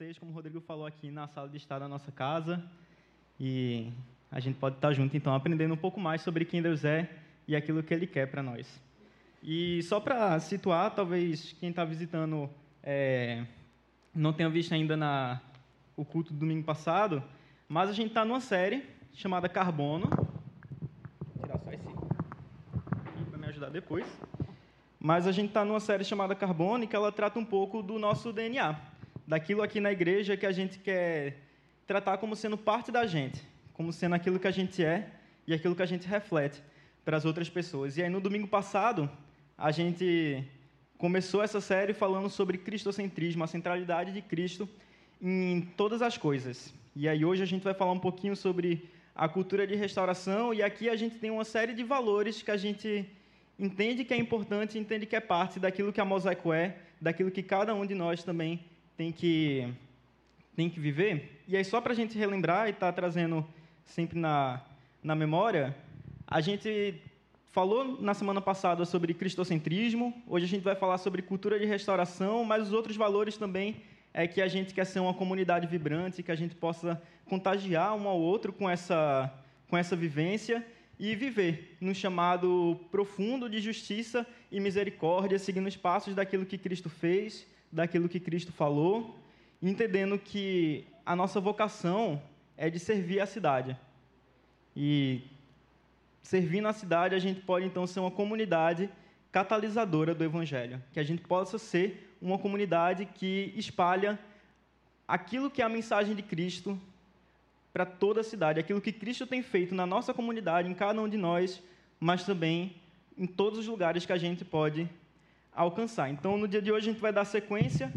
vocês, como o Rodrigo falou aqui, na sala de estar da nossa casa. E a gente pode estar junto, então, aprendendo um pouco mais sobre quem Deus é e aquilo que Ele quer para nós. E só para situar, talvez quem está visitando não tenha visto ainda o culto do domingo passado, mas a gente está numa série chamada Carbono. Vou tirar só esse aqui para me ajudar depois. Mas a gente está numa série chamada Carbono, que ela trata um pouco do nosso DNA, daquilo aqui na igreja que a gente quer tratar como sendo parte da gente, como sendo aquilo que a gente é e aquilo que a gente reflete para as outras pessoas. E aí, no domingo passado, a gente começou essa série falando sobre cristocentrismo, a centralidade de Cristo em todas as coisas. E aí, hoje, a gente vai falar um pouquinho sobre a cultura de restauração, e aqui a gente tem uma série de valores que a gente entende que é importante, entende que é parte daquilo que a Mosaico é, daquilo que cada um de nós também tem que viver. E aí, só para a gente relembrar e estar trazendo sempre na memória, a gente falou na semana passada sobre cristocentrismo, hoje a gente vai falar sobre cultura de restauração, mas os outros valores também é que a gente quer ser uma comunidade vibrante, que a gente possa contagiar um ao outro com essa vivência e viver no chamado profundo de justiça e misericórdia, seguindo os passos daquilo que Cristo fez, daquilo que Cristo falou, entendendo que a nossa vocação é de servir a cidade. E servindo a cidade, a gente pode, então, ser uma comunidade catalisadora do Evangelho, que a gente possa ser uma comunidade que espalha aquilo que é a mensagem de Cristo para toda a cidade, aquilo que Cristo tem feito na nossa comunidade, em cada um de nós, mas também em todos os lugares que a gente pode alcançar. Então, no dia de hoje, a gente vai dar sequência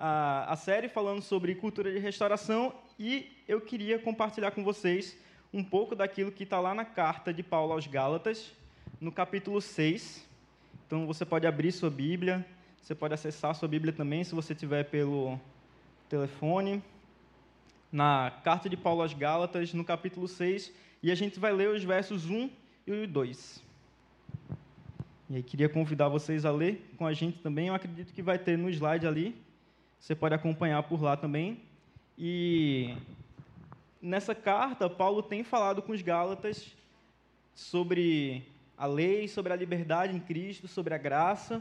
a série falando sobre cultura de restauração, e eu queria compartilhar com vocês um pouco daquilo que está lá na carta de Paulo aos Gálatas, no capítulo 6. Então, você pode abrir sua Bíblia, você pode acessar sua Bíblia também, se você tiver pelo telefone, na carta de Paulo aos Gálatas, no capítulo 6, e a gente vai ler os versos 1 e 2. E aí, queria convidar vocês a ler com a gente também. Eu acredito que vai ter no slide ali, você pode acompanhar por lá também. E nessa carta, Paulo tem falado com os Gálatas sobre a lei, sobre a liberdade em Cristo, sobre a graça.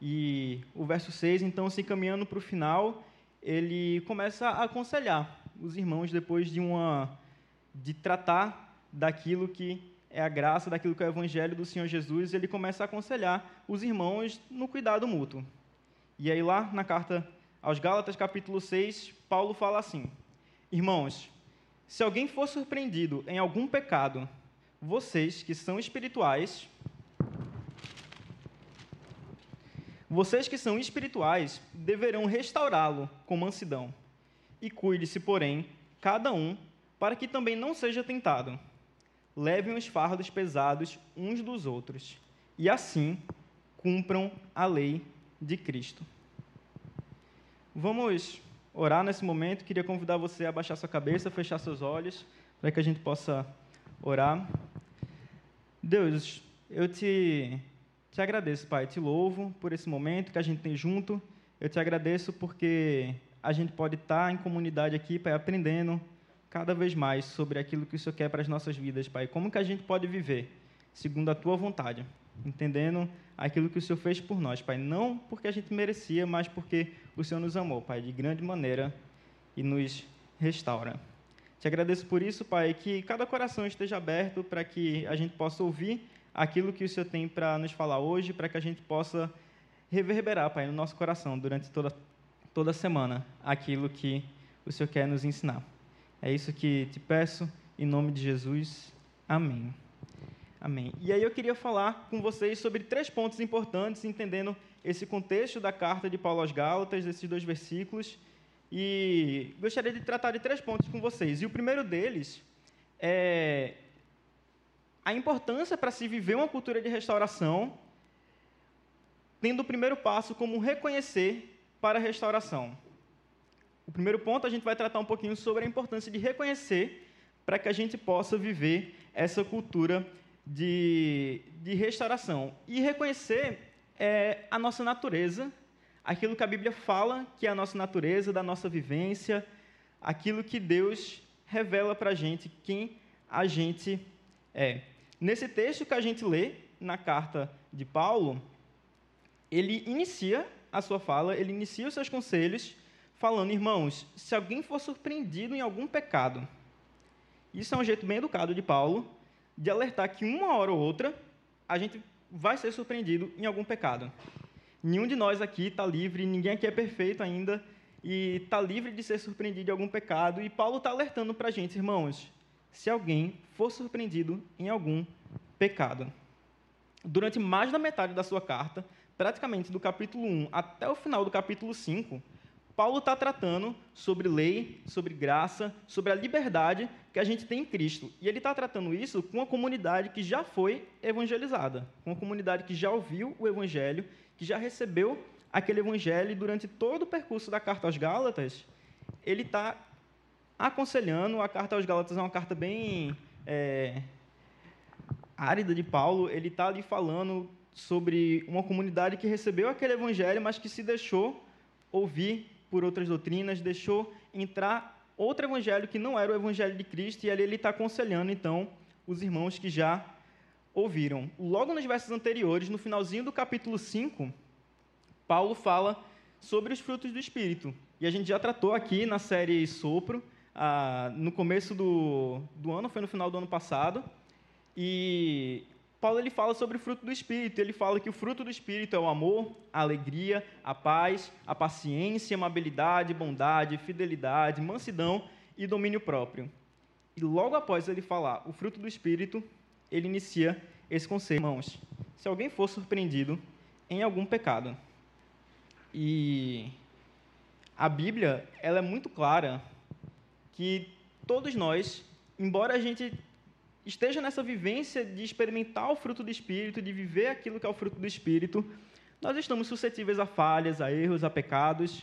E o verso 6, então, se encaminhando para o final, ele começa a aconselhar os irmãos depois de tratar daquilo que é a graça, daquilo que é o Evangelho do Senhor Jesus, ele começa a aconselhar os irmãos no cuidado mútuo. E aí, lá na carta aos Gálatas, capítulo 6, Paulo fala assim: irmãos, se alguém for surpreendido em algum pecado, vocês que são espirituais deverão restaurá-lo com mansidão. E cuide-se, porém, cada um, para que também não seja tentado. Levem os fardos pesados uns dos outros, e assim cumpram a lei de Cristo. Vamos orar nesse momento. Queria convidar você a abaixar sua cabeça, fechar seus olhos, para que a gente possa orar. Deus, eu te agradeço, Pai, te louvo por esse momento que a gente tem junto. Eu te agradeço porque a gente pode estar em comunidade aqui, Pai, aprendendo cada vez mais sobre aquilo que o Senhor quer para as nossas vidas, Pai. Como que a gente pode viver segundo a Tua vontade, entendendo aquilo que o Senhor fez por nós, Pai. Não porque a gente merecia, mas porque o Senhor nos amou, Pai, de grande maneira e nos restaura. Te agradeço por isso, Pai, que cada coração esteja aberto para que a gente possa ouvir aquilo que o Senhor tem para nos falar hoje, para que a gente possa reverberar, Pai, no nosso coração durante toda a semana, aquilo que o Senhor quer nos ensinar. É isso que te peço, em nome de Jesus. Amém. Amém. E aí eu queria falar com vocês sobre 3 pontos importantes, entendendo esse contexto da carta de Paulo aos Gálatas, desses 2 versículos, e gostaria de tratar de 3 pontos com vocês. E o primeiro deles é a importância para se viver uma cultura de restauração, tendo o primeiro passo como reconhecer para a restauração. O primeiro ponto, a gente vai tratar um pouquinho sobre a importância de reconhecer para que a gente possa viver essa cultura de restauração. E reconhecer a nossa natureza, aquilo que a Bíblia fala, que é a nossa natureza, da nossa vivência, aquilo que Deus revela para a gente, quem a gente é. Nesse texto que a gente lê, na carta de Paulo, ele inicia a sua fala, ele inicia os seus conselhos, falando, irmãos, se alguém for surpreendido em algum pecado, isso é um jeito bem educado de Paulo, de alertar que uma hora ou outra, a gente vai ser surpreendido em algum pecado. Nenhum de nós aqui está livre, ninguém aqui é perfeito ainda, e está livre de ser surpreendido de algum pecado, e Paulo está alertando para a gente, irmãos, se alguém for surpreendido em algum pecado. Durante mais da metade da sua carta, praticamente do capítulo 1 até o final do capítulo 5, Paulo está tratando sobre lei, sobre graça, sobre a liberdade que a gente tem em Cristo. E ele está tratando isso com uma comunidade que já foi evangelizada, com uma comunidade que já ouviu o Evangelho, que já recebeu aquele Evangelho, e durante todo o percurso da Carta aos Gálatas, ele está aconselhando. A Carta aos Gálatas é uma carta bem árida de Paulo. Ele está ali falando sobre uma comunidade que recebeu aquele Evangelho, mas que se deixou ouvir por outras doutrinas, deixou entrar outro evangelho que não era o evangelho de Cristo, e ali ele está aconselhando, então, os irmãos que já ouviram. Logo nos versos anteriores, no finalzinho do capítulo 5, Paulo fala sobre os frutos do Espírito. E a gente já tratou aqui na série Sopro, no começo do ano, foi no final do ano passado, e Paulo ele fala sobre o fruto do Espírito. Ele fala que o fruto do Espírito é o amor, a alegria, a paz, a paciência, a amabilidade, bondade, fidelidade, mansidão e domínio próprio. E logo após ele falar o fruto do Espírito, ele inicia esse conselho. Irmãos, se alguém for surpreendido em algum pecado. E a Bíblia ela é muito clara que todos nós, embora a gente esteja nessa vivência de experimentar o fruto do Espírito, de viver aquilo que é o fruto do Espírito, nós estamos suscetíveis a falhas, a erros, a pecados.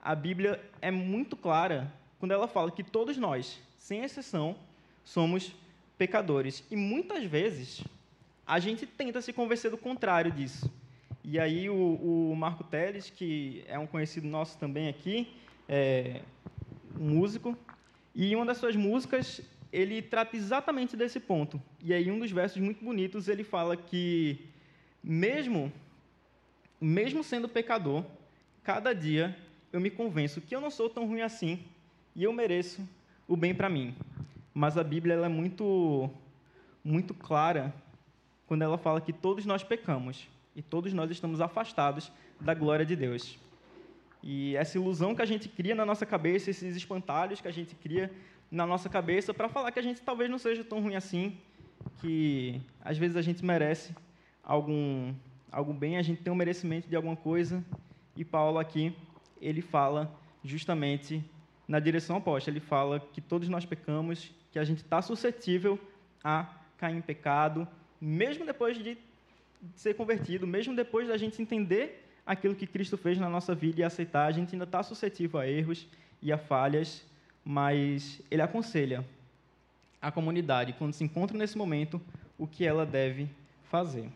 A Bíblia é muito clara quando ela fala que todos nós, sem exceção, somos pecadores. E muitas vezes a gente tenta se convencer do contrário disso. E aí o Marco Telles, que é um conhecido nosso também aqui, é um músico, e uma das suas músicas, ele trata exatamente desse ponto. E aí, um dos versos muito bonitos, ele fala que, mesmo sendo pecador, cada dia eu me convenço que eu não sou tão ruim assim e eu mereço o bem para mim. Mas a Bíblia ela é muito, muito clara quando ela fala que todos nós pecamos e todos nós estamos afastados da glória de Deus. E essa ilusão que a gente cria na nossa cabeça, esses espantalhos que a gente cria na nossa cabeça para falar que a gente talvez não seja tão ruim assim, que às vezes a gente merece algum bem, a gente tem um merecimento de alguma coisa, e Paulo aqui, ele fala justamente na direção oposta, ele fala que todos nós pecamos, que a gente está suscetível a cair em pecado, mesmo depois de ser convertido, mesmo depois da gente entender aquilo que Cristo fez na nossa vida e aceitar, a gente ainda está suscetível a erros e a falhas. Mas ele aconselha a comunidade, quando se encontra nesse momento, o que ela deve fazer.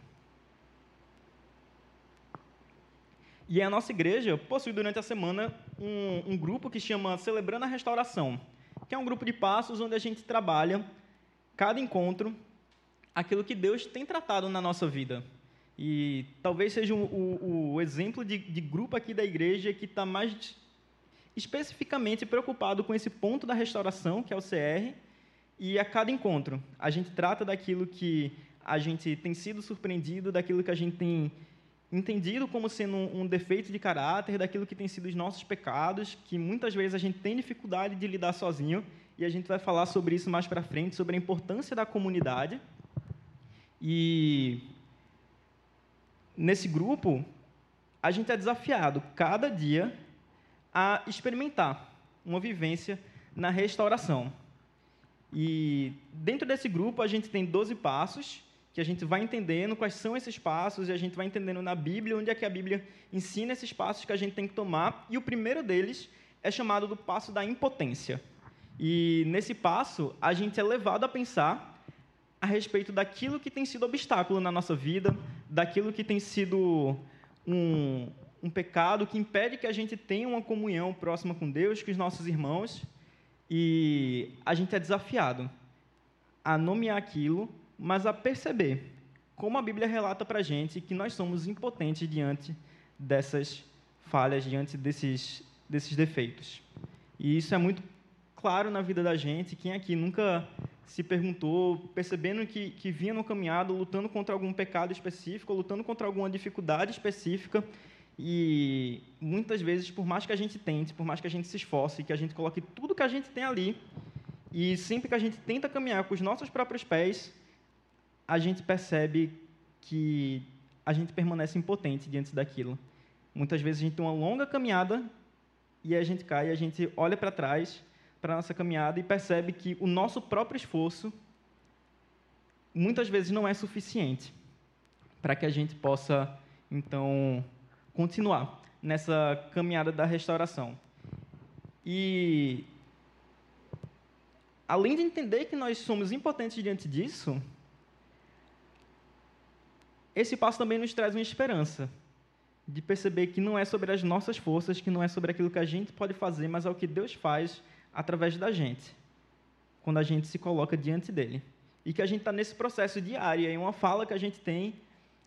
E a nossa igreja possui, durante a semana, um grupo que chama Celebrando a Restauração, que é um grupo de passos onde a gente trabalha, cada encontro, aquilo que Deus tem tratado na nossa vida. E talvez seja o exemplo de grupo aqui da igreja que está mais especificamente preocupado com esse ponto da restauração, que é o CR, e a cada encontro a gente trata daquilo que a gente tem sido surpreendido, daquilo que a gente tem entendido como sendo um defeito de caráter, daquilo que tem sido os nossos pecados, que muitas vezes a gente tem dificuldade de lidar sozinho, e a gente vai falar sobre isso mais para frente, sobre a importância da comunidade. E nesse grupo, a gente é desafiado cada dia a experimentar uma vivência na restauração. E dentro desse grupo a gente tem 12 passos, que a gente vai entendendo quais são esses passos, e a gente vai entendendo na Bíblia onde é que a Bíblia ensina esses passos que a gente tem que tomar. E o primeiro deles é chamado do passo da impotência. E nesse passo a gente é levado a pensar a respeito daquilo que tem sido obstáculo na nossa vida, daquilo que tem sido um pecado que impede que a gente tenha uma comunhão próxima com Deus, com os nossos irmãos, e a gente é desafiado a nomear aquilo, mas a perceber como a Bíblia relata para a gente que nós somos impotentes diante dessas falhas, diante desses defeitos. E isso é muito claro na vida da gente. Quem aqui nunca se perguntou, percebendo que vinha no caminhado, lutando contra algum pecado específico, lutando contra alguma dificuldade específica, e muitas vezes, por mais que a gente tente, por mais que a gente se esforce, que a gente coloque tudo que a gente tem ali, e sempre que a gente tenta caminhar com os nossos próprios pés, a gente percebe que a gente permanece impotente diante daquilo. Muitas vezes a gente tem uma longa caminhada e a gente cai, a gente olha para trás, para a nossa caminhada, e percebe que o nosso próprio esforço muitas vezes não é suficiente para que a gente possa, então, continuar nessa caminhada da restauração. E, além de entender que nós somos impotentes diante disso, esse passo também nos traz uma esperança de perceber que não é sobre as nossas forças, que não é sobre aquilo que a gente pode fazer, mas é o que Deus faz através da gente, quando a gente se coloca diante dele. E que a gente está nesse processo diário, e uma fala que a gente tem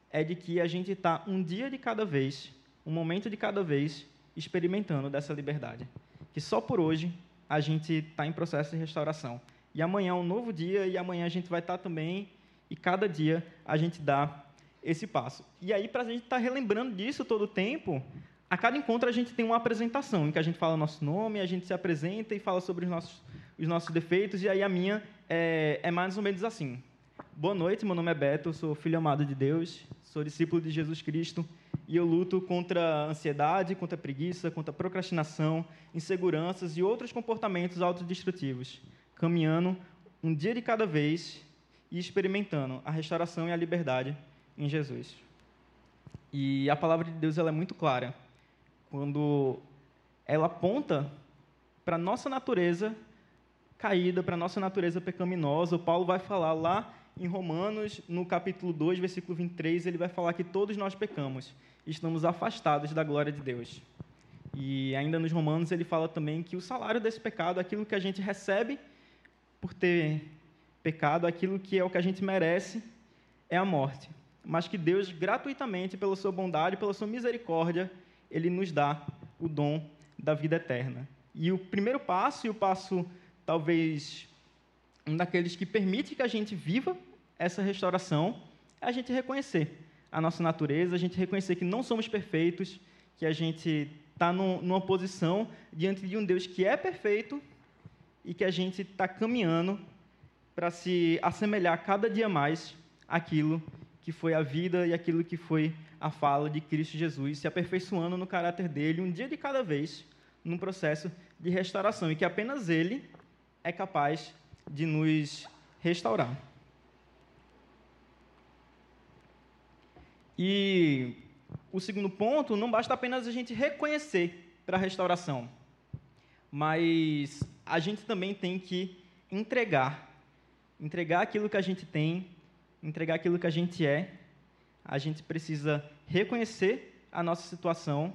é de que a gente está um dia de cada vez, um momento de cada vez, experimentando dessa liberdade. Que só por hoje a gente está em processo de restauração. E amanhã é um novo dia, e amanhã a gente vai estar também, e cada dia a gente dá esse passo. E aí, para a gente estar relembrando disso todo o tempo, a cada encontro, a gente tem uma apresentação, em que a gente fala o nosso nome, a gente se apresenta e fala sobre os nossos defeitos, e aí a minha é mais ou menos assim. Boa noite, meu nome é Beto, sou filho amado de Deus, sou discípulo de Jesus Cristo, e eu luto contra a ansiedade, contra a preguiça, contra a procrastinação, inseguranças e outros comportamentos autodestrutivos, caminhando um dia de cada vez e experimentando a restauração e a liberdade em Jesus. E a palavra de Deus ela é muito clara, quando ela aponta para a nossa natureza caída, para a nossa natureza pecaminosa. O Paulo vai falar lá em Romanos, no capítulo 2, versículo 23, ele vai falar que todos nós pecamos, estamos afastados da glória de Deus. E ainda nos Romanos ele fala também que o salário desse pecado, aquilo que a gente recebe por ter pecado, aquilo que é o que a gente merece, é a morte. Mas que Deus, gratuitamente, pela sua bondade, pela sua misericórdia, ele nos dá o dom da vida eterna. E o primeiro passo, e o passo, talvez, um daqueles que permite que a gente viva essa restauração, é a gente reconhecer a nossa natureza, a gente reconhecer que não somos perfeitos, que a gente está numa posição diante de um Deus que é perfeito e que a gente está caminhando para se assemelhar cada dia mais àquilo que foi a vida e aquilo que foi a fala de Cristo Jesus, se aperfeiçoando no caráter dele, um dia de cada vez, num processo de restauração, e que apenas ele é capaz de nos restaurar. E o segundo ponto, não basta apenas a gente reconhecer para a restauração, mas a gente também tem que entregar aquilo que a gente tem, entregar aquilo que a gente é. A gente precisa reconhecer a nossa situação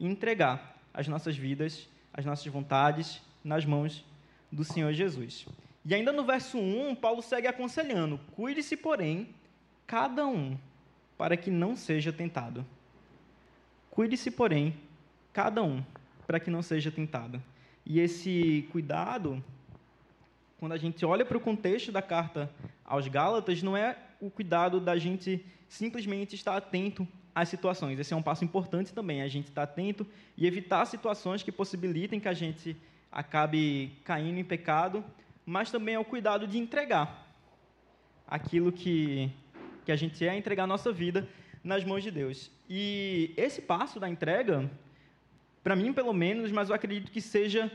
e entregar as nossas vidas, as nossas vontades, nas mãos do Senhor Jesus. E ainda no verso 1, Paulo segue aconselhando: cuide-se, porém, cada um, para que não seja tentado. Cuide-se, porém, cada um, para que não seja tentado. E esse cuidado, quando a gente olha para o contexto da carta aos Gálatas, não é o cuidado da gente simplesmente estar atento às situações. Esse é um passo importante também, a gente estar atento e evitar situações que possibilitem que a gente acabe caindo em pecado, mas também é o cuidado de entregar aquilo que a gente é, entregar a nossa vida nas mãos de Deus. E esse passo da entrega, para mim pelo menos, mas eu acredito que seja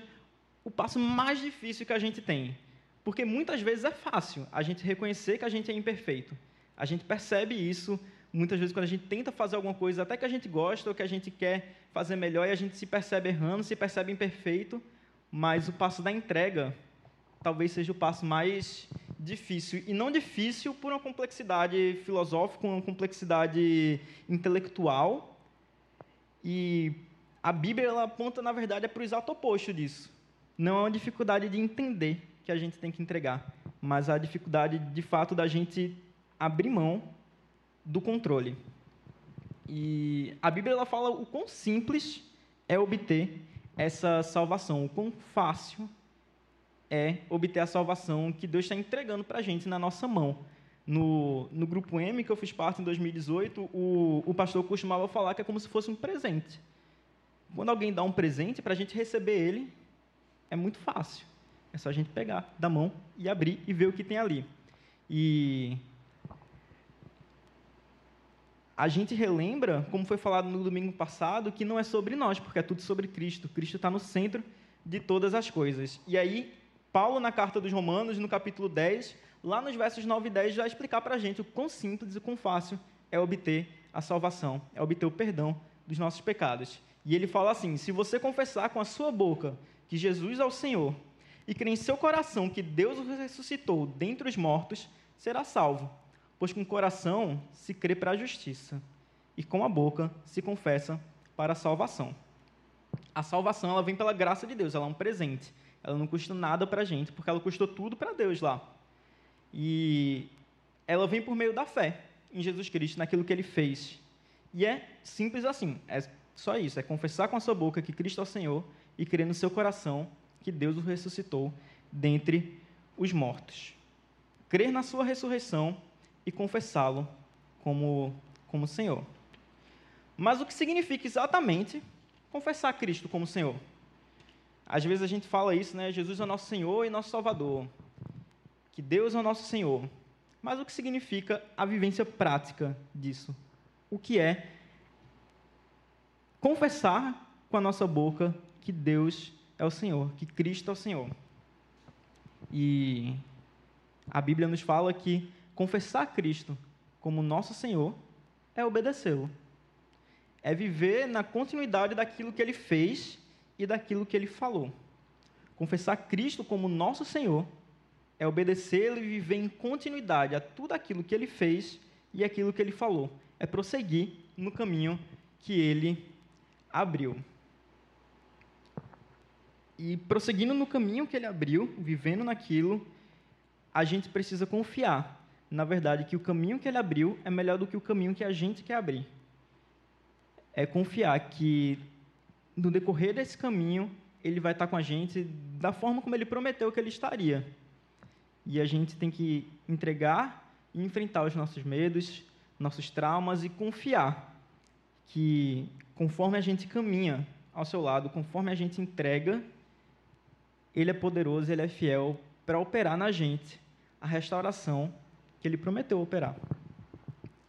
o passo mais difícil que a gente tem. Porque muitas vezes é fácil a gente reconhecer que a gente é imperfeito. A gente percebe isso muitas vezes quando a gente tenta fazer alguma coisa, até que a gente gosta ou que a gente quer fazer melhor, e a gente se percebe errando, se percebe imperfeito, mas o passo da entrega talvez seja o passo mais difícil. E não difícil por uma complexidade filosófica, uma complexidade intelectual, E a Bíblia ela aponta, na verdade, para o exato oposto disso. Não é uma dificuldade de entender que a gente tem que entregar, mas a dificuldade, de fato, da gente abrir mão do controle. E a Bíblia ela fala o quão simples é obter essa salvação, o quão fácil é obter a salvação que Deus está entregando para a gente na nossa mão. No Grupo M, que eu fiz parte em 2018, o pastor costumava falar que é como se fosse um presente. Quando alguém dá um presente, para a gente receber ele, é muito fácil. É só a gente pegar da mão e abrir e ver o que tem ali. E a gente relembra, como foi falado no domingo passado, que não é sobre nós, porque é tudo sobre Cristo. Cristo está no centro de todas as coisas. E aí, Paulo, na carta dos Romanos, no capítulo 10, lá nos versos 9 e 10, vai explicar para a gente o quão simples e o quão fácil é obter a salvação, é obter o perdão dos nossos pecados. E ele fala assim, se você confessar com a sua boca que Jesus é o Senhor e crer em seu coração que Deus o ressuscitou dentre os mortos, será salvo. Pois com o coração se crê para a justiça, e com a boca se confessa para a salvação. A salvação ela vem pela graça de Deus, ela é um presente. Ela não custa nada para a gente, porque ela custou tudo para Deus lá. E ela vem por meio da fé em Jesus Cristo, naquilo que Ele fez. E é simples assim, é só isso, é confessar com a sua boca que Cristo é o Senhor e crer no seu coração que Deus o ressuscitou dentre os mortos. Crer na sua ressurreição e confessá-lo como Senhor. Mas o que significa exatamente confessar Cristo como Senhor? Às vezes a gente fala isso, né? Jesus é o nosso Senhor e nosso Salvador. Que Deus é o nosso Senhor. Mas o que significa a vivência prática disso? O que é confessar com a nossa boca que Deus é o Senhor, que Cristo é o Senhor? E a Bíblia nos fala que confessar Cristo como nosso Senhor é obedecê-lo. É viver na continuidade daquilo que Ele fez e daquilo que Ele falou. Confessar Cristo como nosso Senhor é obedecê-lo e viver em continuidade a tudo aquilo que Ele fez e aquilo que Ele falou. É prosseguir no caminho que Ele abriu. E prosseguindo no caminho que Ele abriu, vivendo naquilo, a gente precisa confiar, na verdade, que o caminho que Ele abriu é melhor do que o caminho que a gente quer abrir. É confiar que, no decorrer desse caminho, Ele vai estar com a gente da forma como Ele prometeu que Ele estaria. E a gente tem que entregar e enfrentar os nossos medos, nossos traumas, e confiar que, conforme a gente caminha ao seu lado, conforme a gente entrega, Ele é poderoso, Ele é fiel para operar na gente a restauração que Ele prometeu operar.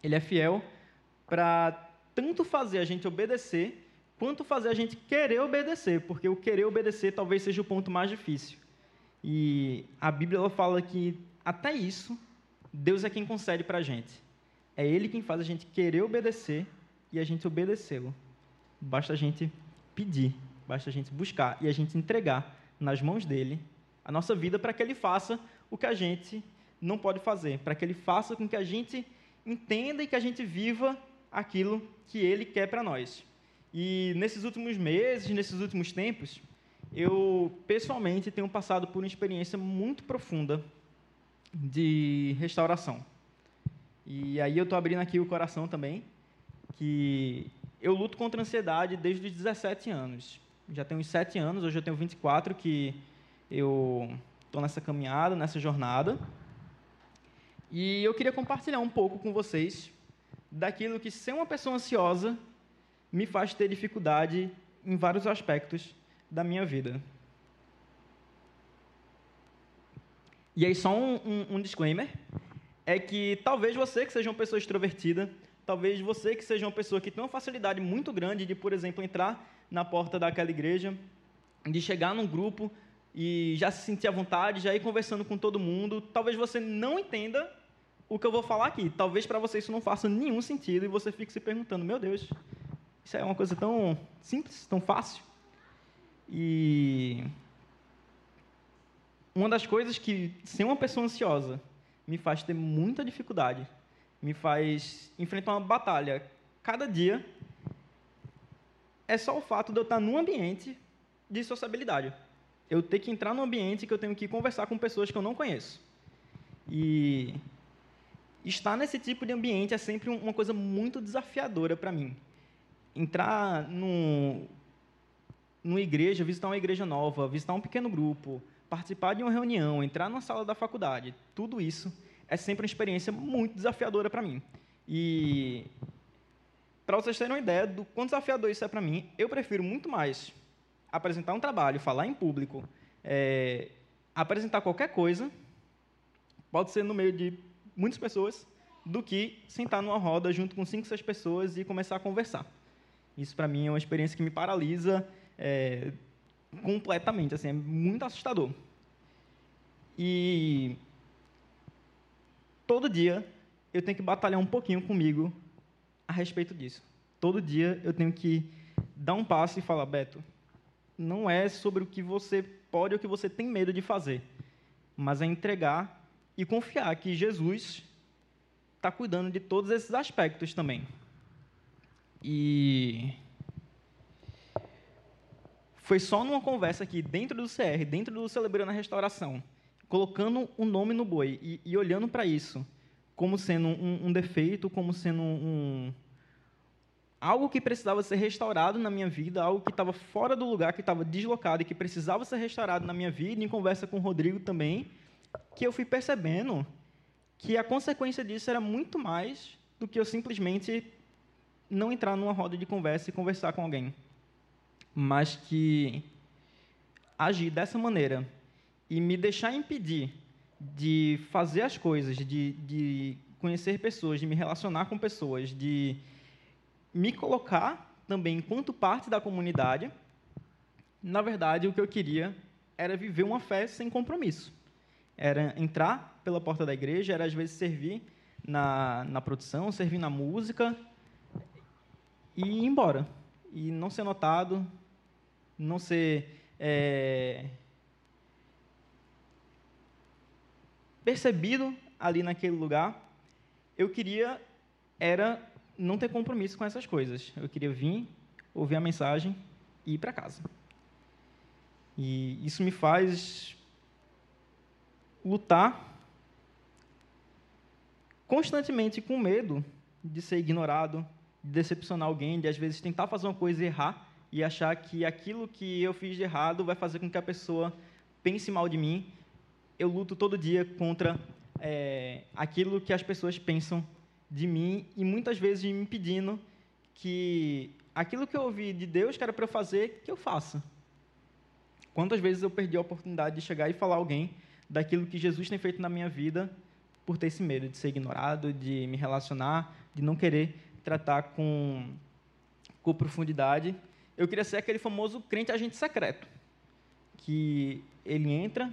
Ele é fiel para tanto fazer a gente obedecer, quanto fazer a gente querer obedecer, porque o querer obedecer talvez seja o ponto mais difícil. E a Bíblia ela fala que, até isso, Deus é quem concede para a gente. É Ele quem faz a gente querer obedecer e a gente obedecê-lo. Basta a gente pedir, basta a gente buscar e a gente entregar nas mãos dEle a nossa vida para que Ele faça o que a gente não pode fazer, para que Ele faça com que a gente entenda e que a gente viva aquilo que Ele quer para nós. E nesses últimos meses, nesses últimos tempos, eu pessoalmente tenho passado por uma experiência muito profunda de restauração. E aí eu estou abrindo aqui o coração também, que eu luto contra a ansiedade desde os 17 anos. Já tenho uns 7 anos, hoje eu tenho 24, que eu estou nessa caminhada, nessa jornada. E eu queria compartilhar um pouco com vocês daquilo que ser uma pessoa ansiosa me faz ter dificuldade em vários aspectos da minha vida. E aí só um disclaimer, é que talvez você que seja uma pessoa extrovertida, talvez você que seja uma pessoa que tem uma facilidade muito grande de, por exemplo, entrar na porta daquela igreja, de chegar num grupo e já se sentir à vontade, já ir conversando com todo mundo, talvez você não entenda o que eu vou falar aqui. Talvez para você isso não faça nenhum sentido e você fique se perguntando, meu Deus, isso é uma coisa tão simples, tão fácil. E uma das coisas que ser uma pessoa ansiosa me faz ter muita dificuldade, me faz enfrentar uma batalha cada dia, é só o fato de eu estar num ambiente de sociabilidade. Eu ter que entrar num ambiente que eu tenho que conversar com pessoas que eu não conheço. E estar nesse tipo de ambiente é sempre uma coisa muito desafiadora para mim. Entrar numa igreja, visitar uma igreja nova, visitar um pequeno grupo, participar de uma reunião, entrar numa sala da faculdade, tudo isso é sempre uma experiência muito desafiadora para mim. E, para vocês terem uma ideia do quão desafiador isso é para mim, eu prefiro muito mais apresentar um trabalho, falar em público, apresentar qualquer coisa, pode ser no meio de muitas pessoas, do que sentar numa roda junto com 5, 6 pessoas e começar a conversar. Isso, para mim, é uma experiência que me paralisa completamente, assim, é muito assustador. E todo dia eu tenho que batalhar um pouquinho comigo a respeito disso. Todo dia eu tenho que dar um passo e falar, Beto, não é sobre o que você pode ou o que você tem medo de fazer, mas é entregar e confiar que Jesus está cuidando de todos esses aspectos também. E foi só numa conversa aqui, dentro do CR, dentro do Celebrando a Restauração, colocando um nome no boi e olhando para isso como sendo um defeito, como sendo algo que precisava ser restaurado na minha vida, algo que estava fora do lugar, que estava deslocado e que precisava ser restaurado na minha vida, em conversa com o Rodrigo também, que eu fui percebendo que a consequência disso era muito mais do que eu simplesmente não entrar numa roda de conversa e conversar com alguém, mas que agir dessa maneira e me deixar impedir de fazer as coisas, de conhecer pessoas, de me relacionar com pessoas, de me colocar também enquanto parte da comunidade, na verdade, o que eu queria era viver uma fé sem compromisso. Era entrar pela porta da igreja, era, às vezes, servir na produção, servir na música e ir embora. E não ser notado, não ser percebido ali naquele lugar. Eu queria era não ter compromisso com essas coisas. Eu queria vir, ouvir a mensagem e ir para casa. E isso me faz lutar constantemente com medo de ser ignorado, de decepcionar alguém, de, às vezes, tentar fazer uma coisa e errar e achar que aquilo que eu fiz de errado vai fazer com que a pessoa pense mal de mim. Eu luto todo dia contra aquilo que as pessoas pensam de mim e, muitas vezes, me impedindo que aquilo que eu ouvi de Deus que era para eu fazer, que eu faça. Quantas vezes eu perdi a oportunidade de chegar e falar a alguém daquilo que Jesus tem feito na minha vida por ter esse medo de ser ignorado, de me relacionar, de não querer tratar com profundidade. Eu queria ser aquele famoso crente agente secreto, que ele entra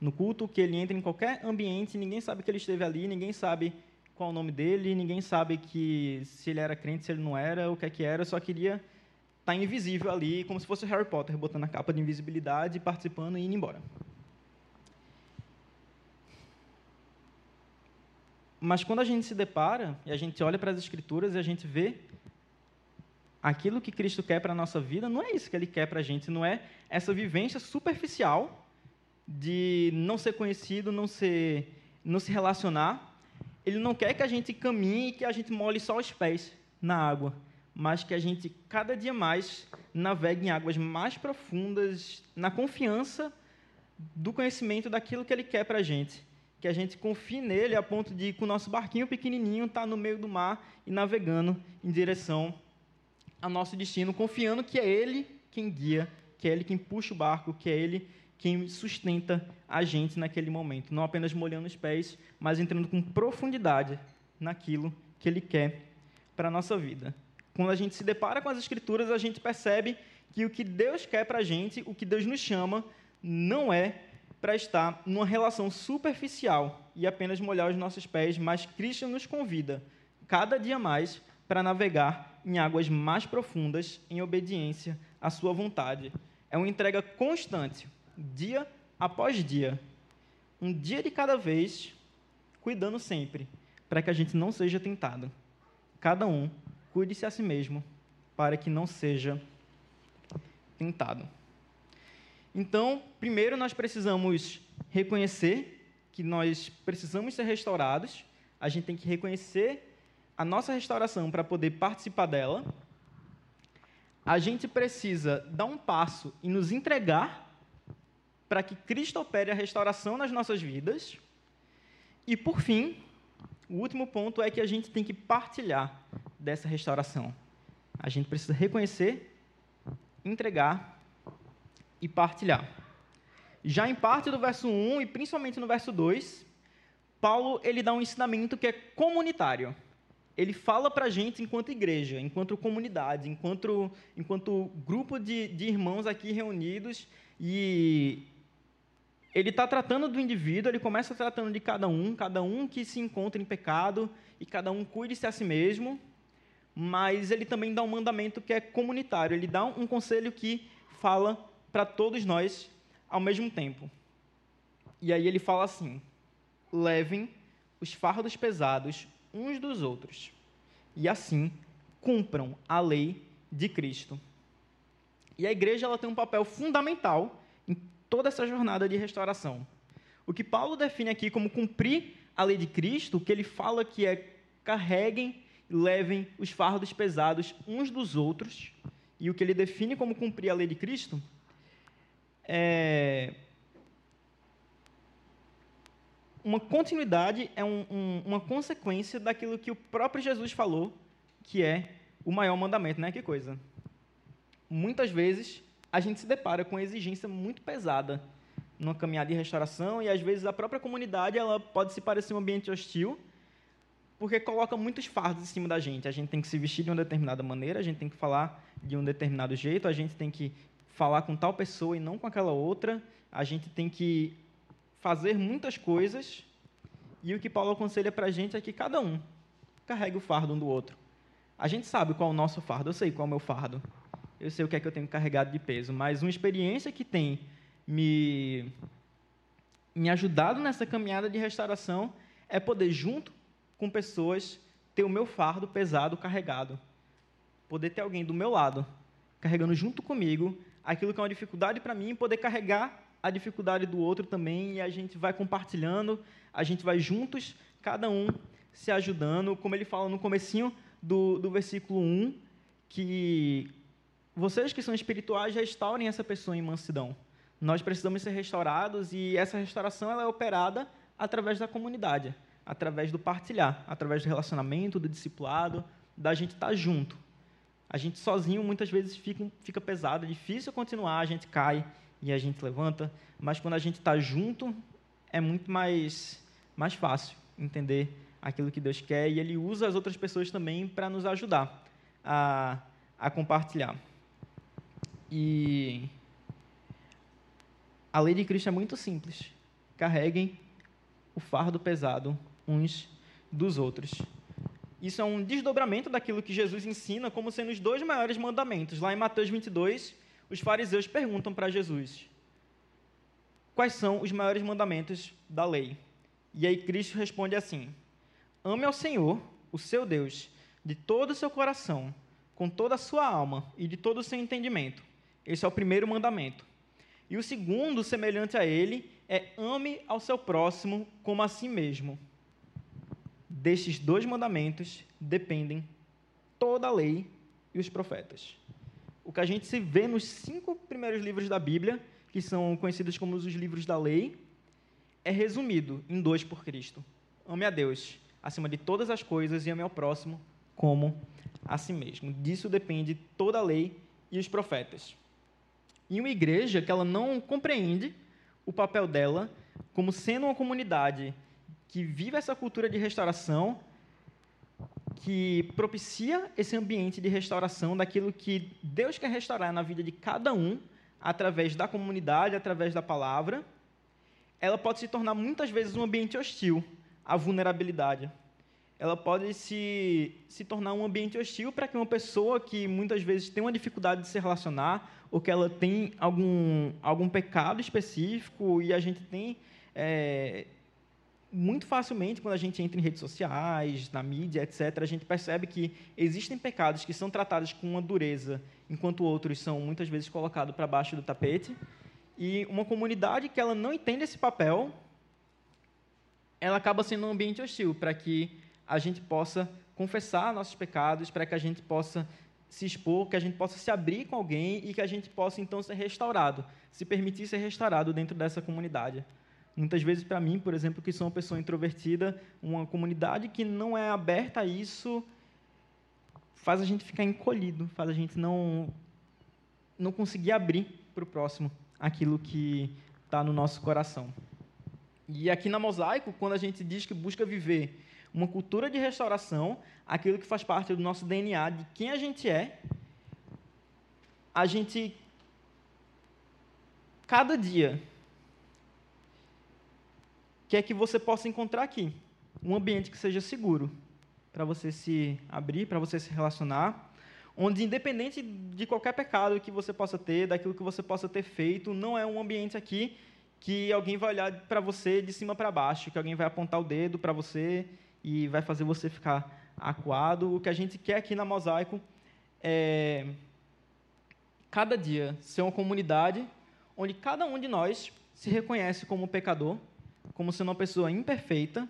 no culto, que ele entra em qualquer ambiente, ninguém sabe que ele esteve ali, ninguém sabe qual o nome dele, ninguém sabe que se ele era crente, se ele não era, o que é que era, eu só queria estar invisível ali, como se fosse Harry Potter, botando a capa de invisibilidade, participando e indo embora. Mas, quando a gente se depara e a gente olha para as Escrituras e a gente vê aquilo que Cristo quer para a nossa vida, não é isso que Ele quer para a gente, não é essa vivência superficial de não ser conhecido, não se relacionar. Ele não quer que a gente caminhe e que a gente molhe só os pés na água, mas que a gente, cada dia mais, navegue em águas mais profundas, na confiança do conhecimento daquilo que Ele quer para a gente. Que a gente confie nele a ponto de, com o nosso barquinho pequenininho, estar no meio do mar e navegando em direção ao nosso destino, confiando que é Ele quem guia, que é Ele quem puxa o barco, que é Ele quem sustenta a gente naquele momento, não apenas molhando os pés, mas entrando com profundidade naquilo que Ele quer para a nossa vida. Quando a gente se depara com as Escrituras, a gente percebe que o que Deus quer para a gente, o que Deus nos chama, não é para estar numa relação superficial e apenas molhar os nossos pés, mas Cristo nos convida, cada dia mais, para navegar em águas mais profundas, em obediência à sua vontade. É uma entrega constante, dia após dia, um dia de cada vez, cuidando sempre, para que a gente não seja tentado. Cada um cuide-se a si mesmo para que não seja tentado. Então, primeiro nós precisamos reconhecer que nós precisamos ser restaurados, a gente tem que reconhecer a nossa restauração para poder participar dela. A gente precisa dar um passo e nos entregar para que Cristo opere a restauração nas nossas vidas. E, por fim, o último ponto é que a gente tem que partilhar dessa restauração. A gente precisa reconhecer, entregar e partilhar. Já em parte do verso 1 e principalmente no verso 2, Paulo ele dá um ensinamento que é comunitário. Ele fala para a gente enquanto igreja, enquanto comunidade, enquanto grupo de irmãos aqui reunidos. E ele está tratando do indivíduo, ele começa tratando de cada um que se encontra em pecado, e cada um cuide-se a si mesmo, mas ele também dá um mandamento que é comunitário, ele dá um conselho que fala para todos nós ao mesmo tempo. E aí ele fala assim: levem os fardos pesados uns dos outros, e assim cumpram a lei de Cristo. E a igreja ela tem um papel fundamental em toda essa jornada de restauração. O que Paulo define aqui como cumprir a lei de Cristo, o que ele fala que é carreguem e levem os fardos pesados uns dos outros, e o que ele define como cumprir a lei de Cristo é uma continuidade, é uma consequência daquilo que o próprio Jesus falou, que é o maior mandamento, né? Que coisa! Muitas vezes, a gente se depara com uma exigência muito pesada numa caminhada de restauração, e, às vezes, a própria comunidade ela pode se parecer um ambiente hostil, porque coloca muitos fardos em cima da gente. A gente tem que se vestir de uma determinada maneira, a gente tem que falar de um determinado jeito, a gente tem que falar com tal pessoa e não com aquela outra, a gente tem que fazer muitas coisas, e o que Paulo aconselha para a gente é que cada um carregue o fardo um do outro. A gente sabe qual é o nosso fardo, eu sei qual é o meu fardo, eu sei o que é que eu tenho carregado de peso, mas uma experiência que tem me ajudado nessa caminhada de restauração é poder, junto com pessoas, ter o meu fardo pesado carregado, poder ter alguém do meu lado, carregando junto comigo aquilo que é uma dificuldade para mim, poder carregar a dificuldade do outro também, e a gente vai compartilhando, a gente vai juntos, cada um se ajudando, como ele fala no comecinho do versículo 1, que vocês que são espirituais restaurem essa pessoa em mansidão. Nós precisamos ser restaurados, e essa restauração ela é operada através da comunidade, através do partilhar, através do relacionamento, do discipulado, da gente estar junto. A gente sozinho, muitas vezes, fica pesado, é difícil continuar, a gente cai, e a gente levanta, mas quando a gente está junto, é muito mais fácil entender aquilo que Deus quer, e Ele usa as outras pessoas também para nos ajudar a compartilhar. E a lei de Cristo é muito simples. Carreguem o fardo pesado uns dos outros. Isso é um desdobramento daquilo que Jesus ensina como sendo os dois maiores mandamentos. Lá em Mateus 22, os fariseus perguntam para Jesus: quais são os maiores mandamentos da lei? E aí Cristo responde assim: ame ao Senhor, o seu Deus, de todo o seu coração, com toda a sua alma e de todo o seu entendimento. Esse é o primeiro mandamento. E o segundo, semelhante a ele, é ame ao seu próximo como a si mesmo. Destes dois mandamentos dependem toda a lei e os profetas. O que a gente se vê nos 5 primeiros livros da Bíblia, que são conhecidos como os livros da lei, é resumido em 2 por Cristo. Ame a Deus acima de todas as coisas e ame ao próximo como a si mesmo. Disso depende toda a lei e os profetas. E uma igreja que ela não compreende o papel dela como sendo uma comunidade que vive essa cultura de restauração, que propicia esse ambiente de restauração daquilo que Deus quer restaurar na vida de cada um, através da comunidade, através da palavra, ela pode se tornar muitas vezes um ambiente hostil à vulnerabilidade. Ela pode se tornar um ambiente hostil para que uma pessoa que muitas vezes tem uma dificuldade de se relacionar, ou que ela tem algum pecado específico, e a gente tem muito facilmente, quando a gente entra em redes sociais, na mídia, etc., a gente percebe que existem pecados que são tratados com uma dureza, enquanto outros são, muitas vezes, colocados para baixo do tapete. E uma comunidade que ela não entende esse papel, ela acaba sendo um ambiente hostil para que a gente possa confessar nossos pecados, para que a gente possa se expor, que a gente possa se abrir com alguém e que a gente possa, então, ser restaurado, se permitir ser restaurado dentro dessa comunidade. Muitas vezes, para mim, por exemplo, que sou uma pessoa introvertida, uma comunidade que não é aberta a isso faz a gente ficar encolhido, faz a gente não conseguir abrir para o próximo aquilo que está no nosso coração. E aqui na Mosaico, quando a gente diz que busca viver uma cultura de restauração, aquilo que faz parte do nosso DNA, de quem a gente, cada dia, que é que você possa encontrar aqui um ambiente que seja seguro para você se abrir, para você se relacionar, onde, independente de qualquer pecado que você possa ter, daquilo que você possa ter feito, não é um ambiente aqui que alguém vai olhar para você de cima para baixo, que alguém vai apontar o dedo para você e vai fazer você ficar acuado. O que a gente quer aqui na Mosaico é, cada dia, ser uma comunidade onde cada um de nós se reconhece como pecador, como sendo uma pessoa imperfeita,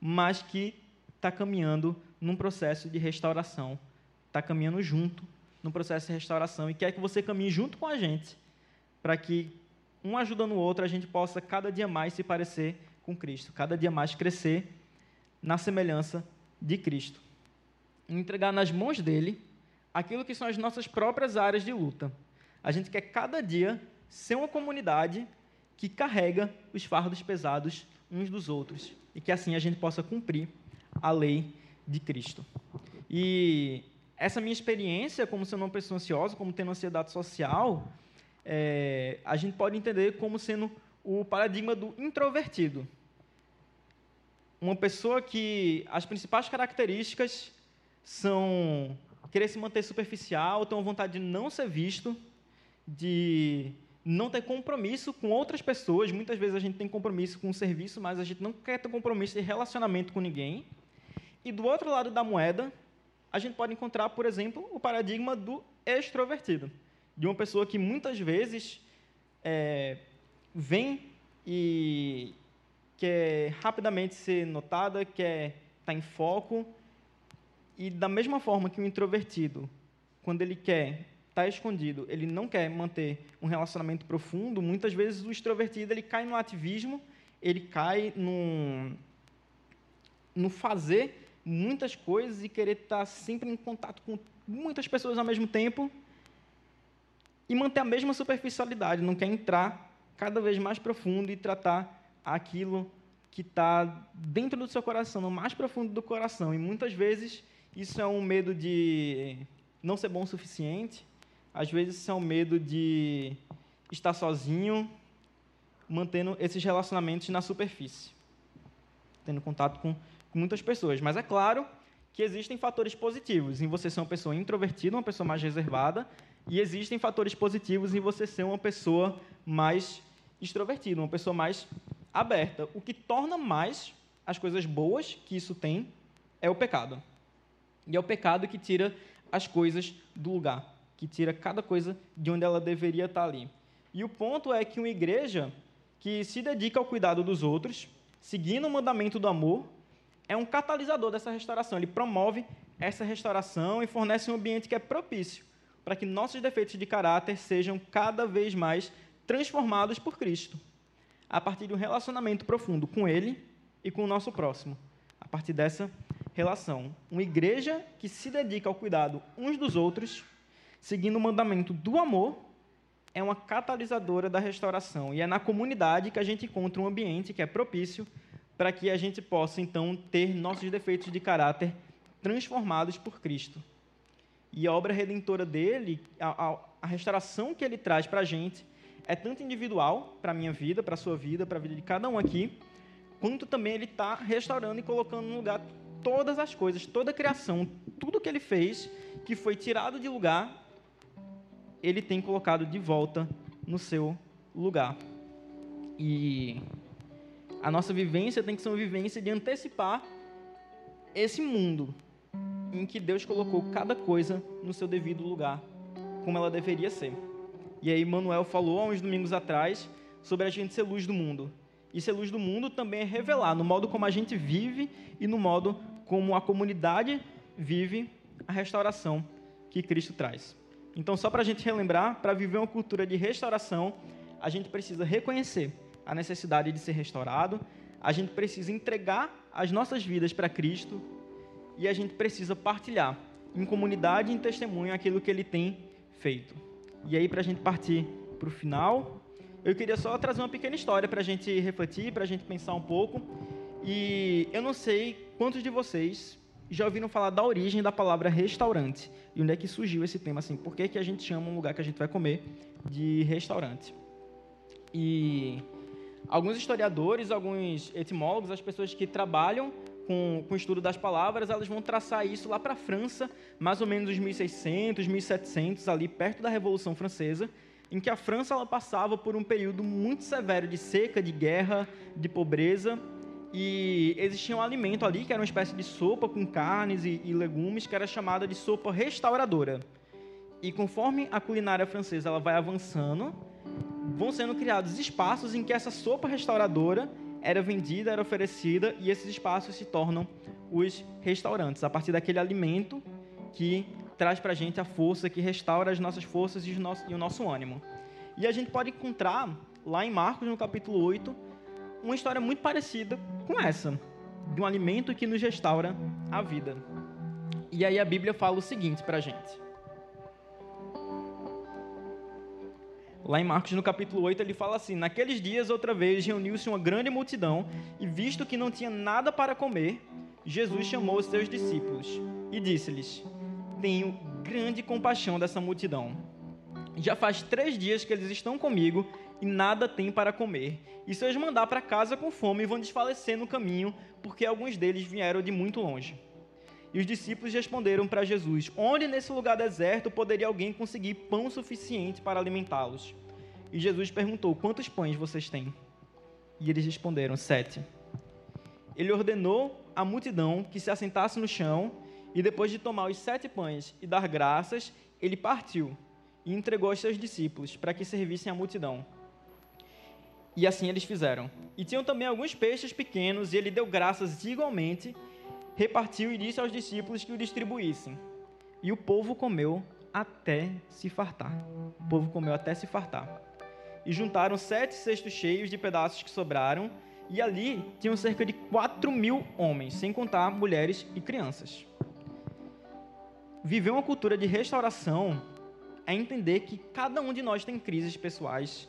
mas que está caminhando num processo de restauração, está caminhando junto num processo de restauração, e quer que você caminhe junto com a gente, para que, um ajudando o outro, a gente possa cada dia mais se parecer com Cristo, cada dia mais crescer na semelhança de Cristo. E entregar nas mãos dele aquilo que são as nossas próprias áreas de luta. A gente quer, cada dia, ser uma comunidade que carrega os fardos pesados uns dos outros e que, assim, a gente possa cumprir a lei de Cristo. E essa minha experiência, como sendo uma pessoa ansiosa, como tendo ansiedade social, a gente pode entender como sendo o paradigma do introvertido. Uma pessoa que as principais características são querer se manter superficial, ter uma vontade de não ser visto, de não ter compromisso com outras pessoas. Muitas vezes a gente tem compromisso com o serviço, mas a gente não quer ter compromisso de relacionamento com ninguém. E do outro lado da moeda, a gente pode encontrar, por exemplo, o paradigma do extrovertido, de uma pessoa que muitas vezes vem e quer rapidamente ser notada, quer estar em foco. E da mesma forma que o introvertido, quando ele quer está escondido, ele não quer manter um relacionamento profundo, muitas vezes o extrovertido ele cai no ativismo, ele cai no fazer muitas coisas e querer estar sempre em contato com muitas pessoas ao mesmo tempo e manter a mesma superficialidade, não quer entrar cada vez mais profundo e tratar aquilo que está dentro do seu coração, no mais profundo do coração. E muitas vezes isso é um medo de não ser bom o suficiente. Às vezes, são medo de estar sozinho, mantendo esses relacionamentos na superfície, tendo contato com muitas pessoas. Mas é claro que existem fatores positivos em você ser uma pessoa introvertida, uma pessoa mais reservada, e existem fatores positivos em você ser uma pessoa mais extrovertida, uma pessoa mais aberta. O que torna mais as coisas boas que isso tem é o pecado. E é o pecado que tira as coisas do lugar, que tira cada coisa de onde ela deveria estar ali. E o ponto é que uma igreja que se dedica ao cuidado dos outros, seguindo o mandamento do amor, é um catalisador dessa restauração. Ele promove essa restauração e fornece um ambiente que é propício para que nossos defeitos de caráter sejam cada vez mais transformados por Cristo, a partir de um relacionamento profundo com Ele e com o nosso próximo, a partir dessa relação. Uma igreja que se dedica ao cuidado uns dos outros, seguindo o mandamento do amor, é uma catalisadora da restauração. E é na comunidade que a gente encontra um ambiente que é propício para que a gente possa, então, ter nossos defeitos de caráter transformados por Cristo. E a obra redentora dele, a restauração que ele traz para a gente, é tanto individual, para a minha vida, para a sua vida, para a vida de cada um aqui, quanto também ele está restaurando e colocando no lugar todas as coisas, toda a criação, tudo que ele fez, que foi tirado de lugar, ele tem colocado de volta no seu lugar. E A nossa vivência tem que ser uma vivência de antecipar esse mundo em que Deus colocou cada coisa no seu devido lugar, como ela deveria ser. E aí Manuel falou há uns domingos atrás sobre a gente ser luz do mundo. E ser luz do mundo também é revelar no modo como a gente vive e no modo como a comunidade vive a restauração que Cristo traz. Então, só para a gente relembrar, para viver uma cultura de restauração, a gente precisa reconhecer a necessidade de ser restaurado, a gente precisa entregar as nossas vidas para Cristo e a gente precisa partilhar em comunidade e em testemunho aquilo que Ele tem feito. E aí, para a gente partir para o final, eu queria só trazer uma pequena história para a gente refletir, para a gente pensar um pouco. E eu não sei quantos de vocês já ouviram falar da origem da palavra restaurante e onde é que surgiu esse tema, assim, por que que a gente chama um lugar que a gente vai comer de restaurante. E alguns historiadores, alguns etimólogos, as pessoas que trabalham com o estudo das palavras, elas vão traçar isso lá para a França, mais ou menos nos 1600, 1700, ali perto da Revolução Francesa, em que a França ela passava por um período muito severo de seca, de guerra, de pobreza. E existia um alimento ali, que era uma espécie de sopa com carnes e legumes, que era chamada de sopa restauradora. E conforme a culinária francesa ela vai avançando, vão sendo criados espaços em que essa sopa restauradora era vendida, era oferecida, e esses espaços se tornam os restaurantes, a partir daquele alimento que traz para a gente a força, que restaura as nossas forças e o nosso ânimo. E a gente pode encontrar, lá em Marcos, no capítulo 8, uma história muito parecida com essa, de um alimento que nos restaura a vida. E aí a Bíblia fala o seguinte para a gente. Lá em Marcos, no capítulo 8, ele fala assim: naqueles dias, outra vez, reuniu-se uma grande multidão, e visto que não tinha nada para comer, Jesus chamou os seus discípulos e disse-lhes: tenho grande compaixão dessa multidão. Já faz 3 dias que eles estão comigo e nada tem para comer. E se eu os mandar para casa com fome, vão desfalecer no caminho, porque alguns deles vieram de muito longe. E os discípulos responderam para Jesus: onde nesse lugar deserto poderia alguém conseguir pão suficiente para alimentá-los? E Jesus perguntou: quantos pães vocês têm? E eles responderam: 7. Ele ordenou à multidão que se assentasse no chão, e depois de tomar os 7 pães e dar graças, ele partiu e entregou aos seus discípulos para que servissem à multidão. E assim eles fizeram. E tinham também alguns peixes pequenos, e ele deu graças igualmente, repartiu e disse aos discípulos que o distribuíssem. E o povo comeu até se fartar. O povo comeu até se fartar. E juntaram 7 cestos cheios de pedaços que sobraram, e ali tinham cerca de 4.000 homens, sem contar mulheres e crianças. Viver uma cultura de restauração é entender que cada um de nós tem crises pessoais.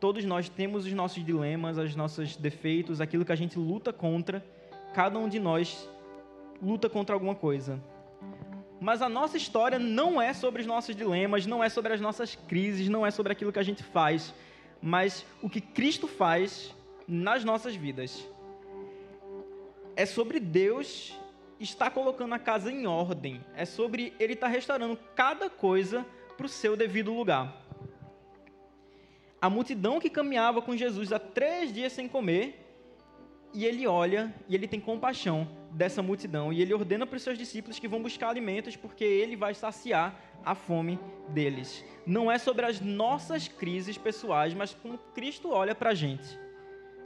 Todos nós temos os nossos dilemas, os nossos defeitos, aquilo que a gente luta contra. Cada um de nós luta contra alguma coisa. Mas a nossa história não é sobre os nossos dilemas, não é sobre as nossas crises, não é sobre aquilo que a gente faz, mas o que Cristo faz nas nossas vidas. É sobre Deus estar colocando a casa em ordem. É sobre Ele estar restaurando cada coisa para o seu devido lugar. A multidão que caminhava com Jesus há 3 dias sem comer, e ele olha e ele tem compaixão dessa multidão, e ele ordena para os seus discípulos que vão buscar alimentos, porque ele vai saciar a fome deles. Não é sobre as nossas crises pessoais, mas como Cristo olha para a gente.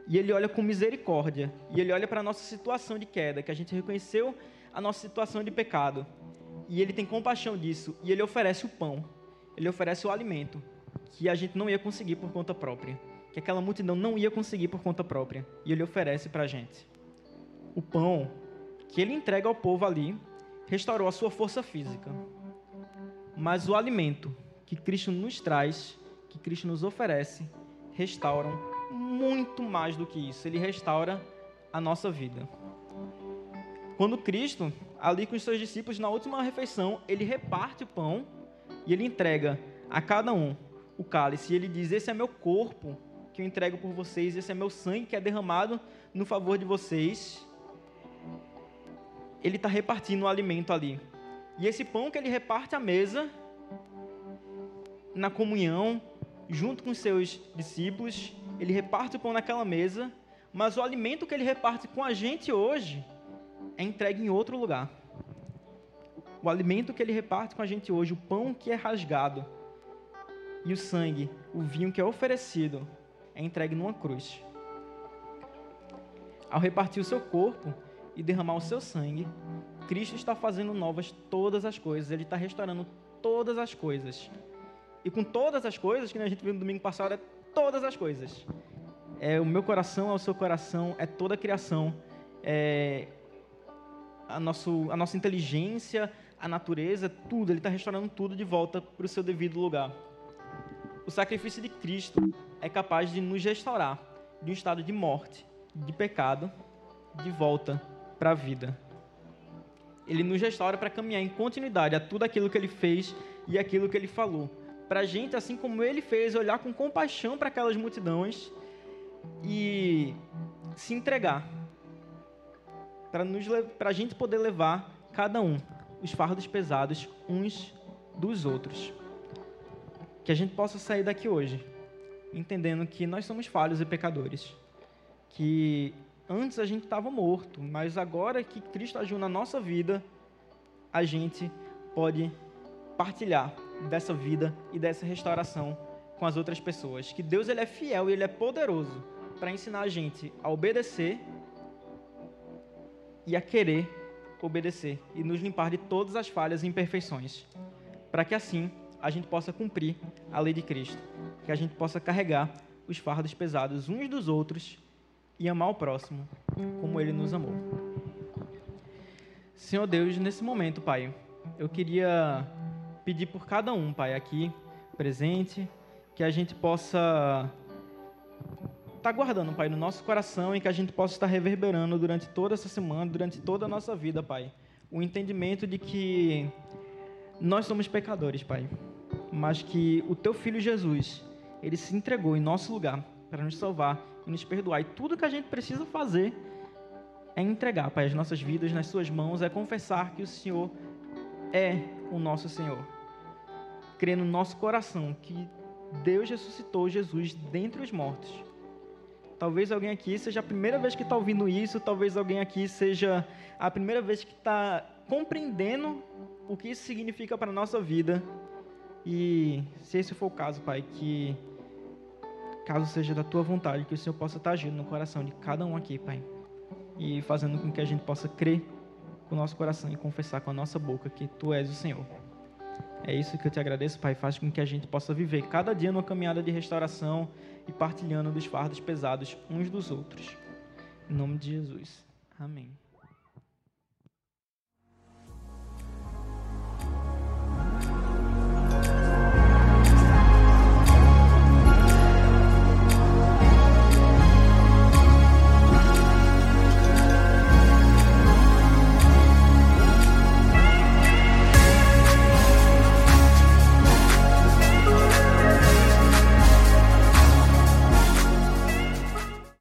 E ele olha com misericórdia, e ele olha para a nossa situação de queda, que a gente reconheceu a nossa situação de pecado. E ele tem compaixão disso, e ele oferece o pão, ele oferece o alimento, que a gente não ia conseguir por conta própria, que aquela multidão não ia conseguir por conta própria, e ele oferece para a gente. O pão que ele entrega ao povo ali restaurou a sua força física, mas o alimento que Cristo nos traz, que Cristo nos oferece, restauram muito mais do que isso. Ele restaura a nossa vida. Quando Cristo, ali com os seus discípulos, na última refeição, ele reparte o pão e ele entrega a cada um o cálice, e ele diz: esse é meu corpo que eu entrego por vocês, esse é meu sangue que é derramado no favor de vocês. Ele está repartindo o alimento ali. E esse pão que ele reparte à mesa, na comunhão, junto com os seus discípulos, ele reparte o pão naquela mesa, Mas o alimento que ele reparte com a gente hoje é entregue em outro lugar. O alimento que ele reparte com a gente hoje, o pão que é rasgado e o sangue, o vinho que é oferecido, é entregue numa cruz. Ao repartir o seu corpo e derramar o seu sangue, Cristo está fazendo novas todas as coisas. Ele está restaurando todas as coisas. E com todas as coisas, que a gente viu no domingo passado, é todas as coisas. É o meu coração, é o seu coração, é toda a criação, é a nossa inteligência, a natureza, tudo. Ele está restaurando tudo de volta para o seu devido lugar. O sacrifício de Cristo é capaz de nos restaurar de um estado de morte, de pecado, de volta para a vida. Ele nos restaura para caminhar em continuidade a tudo aquilo que Ele fez e aquilo que Ele falou. Para a gente, assim como Ele fez, olhar com compaixão para aquelas multidões e se entregar, para a gente poder levar cada um os fardos pesados uns dos outros. Que a gente possa sair daqui hoje entendendo que nós somos falhos e pecadores, que antes a gente estava morto, mas agora que Cristo agiu na nossa vida, a gente pode partilhar dessa vida e dessa restauração com as outras pessoas. Que Deus, Ele é fiel e Ele é poderoso para ensinar a gente a obedecer e a querer obedecer e nos limpar de todas as falhas e imperfeições, para que assim a gente possa cumprir a lei de Cristo, que a gente possa carregar os fardos pesados uns dos outros e amar o próximo como Ele nos amou. Senhor Deus, nesse momento, Pai, eu queria pedir por cada um, Pai, aqui presente, que a gente possa estar guardando, Pai, no nosso coração e que a gente possa estar reverberando durante toda essa semana, durante toda a nossa vida, Pai, o entendimento de que nós somos pecadores, Pai, mas que o Teu Filho Jesus, Ele se entregou em nosso lugar para nos salvar e nos perdoar. E tudo que a gente precisa fazer é entregar, Pai, as nossas vidas nas Suas mãos, é confessar que o Senhor é o nosso Senhor. Crer no nosso coração que Deus ressuscitou Jesus dentre os mortos. Talvez alguém aqui seja a primeira vez que está ouvindo isso, talvez alguém aqui seja a primeira vez que está compreendendo o que isso significa para a nossa vida. E se esse for o caso, Pai, que caso seja da Tua vontade, que o Senhor possa estar agindo no coração de cada um aqui, Pai, e fazendo com que a gente possa crer com o nosso coração e confessar com a nossa boca que Tu és o Senhor. É isso que eu Te agradeço, Pai, faz com que a gente possa viver cada dia numa caminhada de restauração e partilhando dos fardos pesados uns dos outros. Em nome de Jesus. Amém.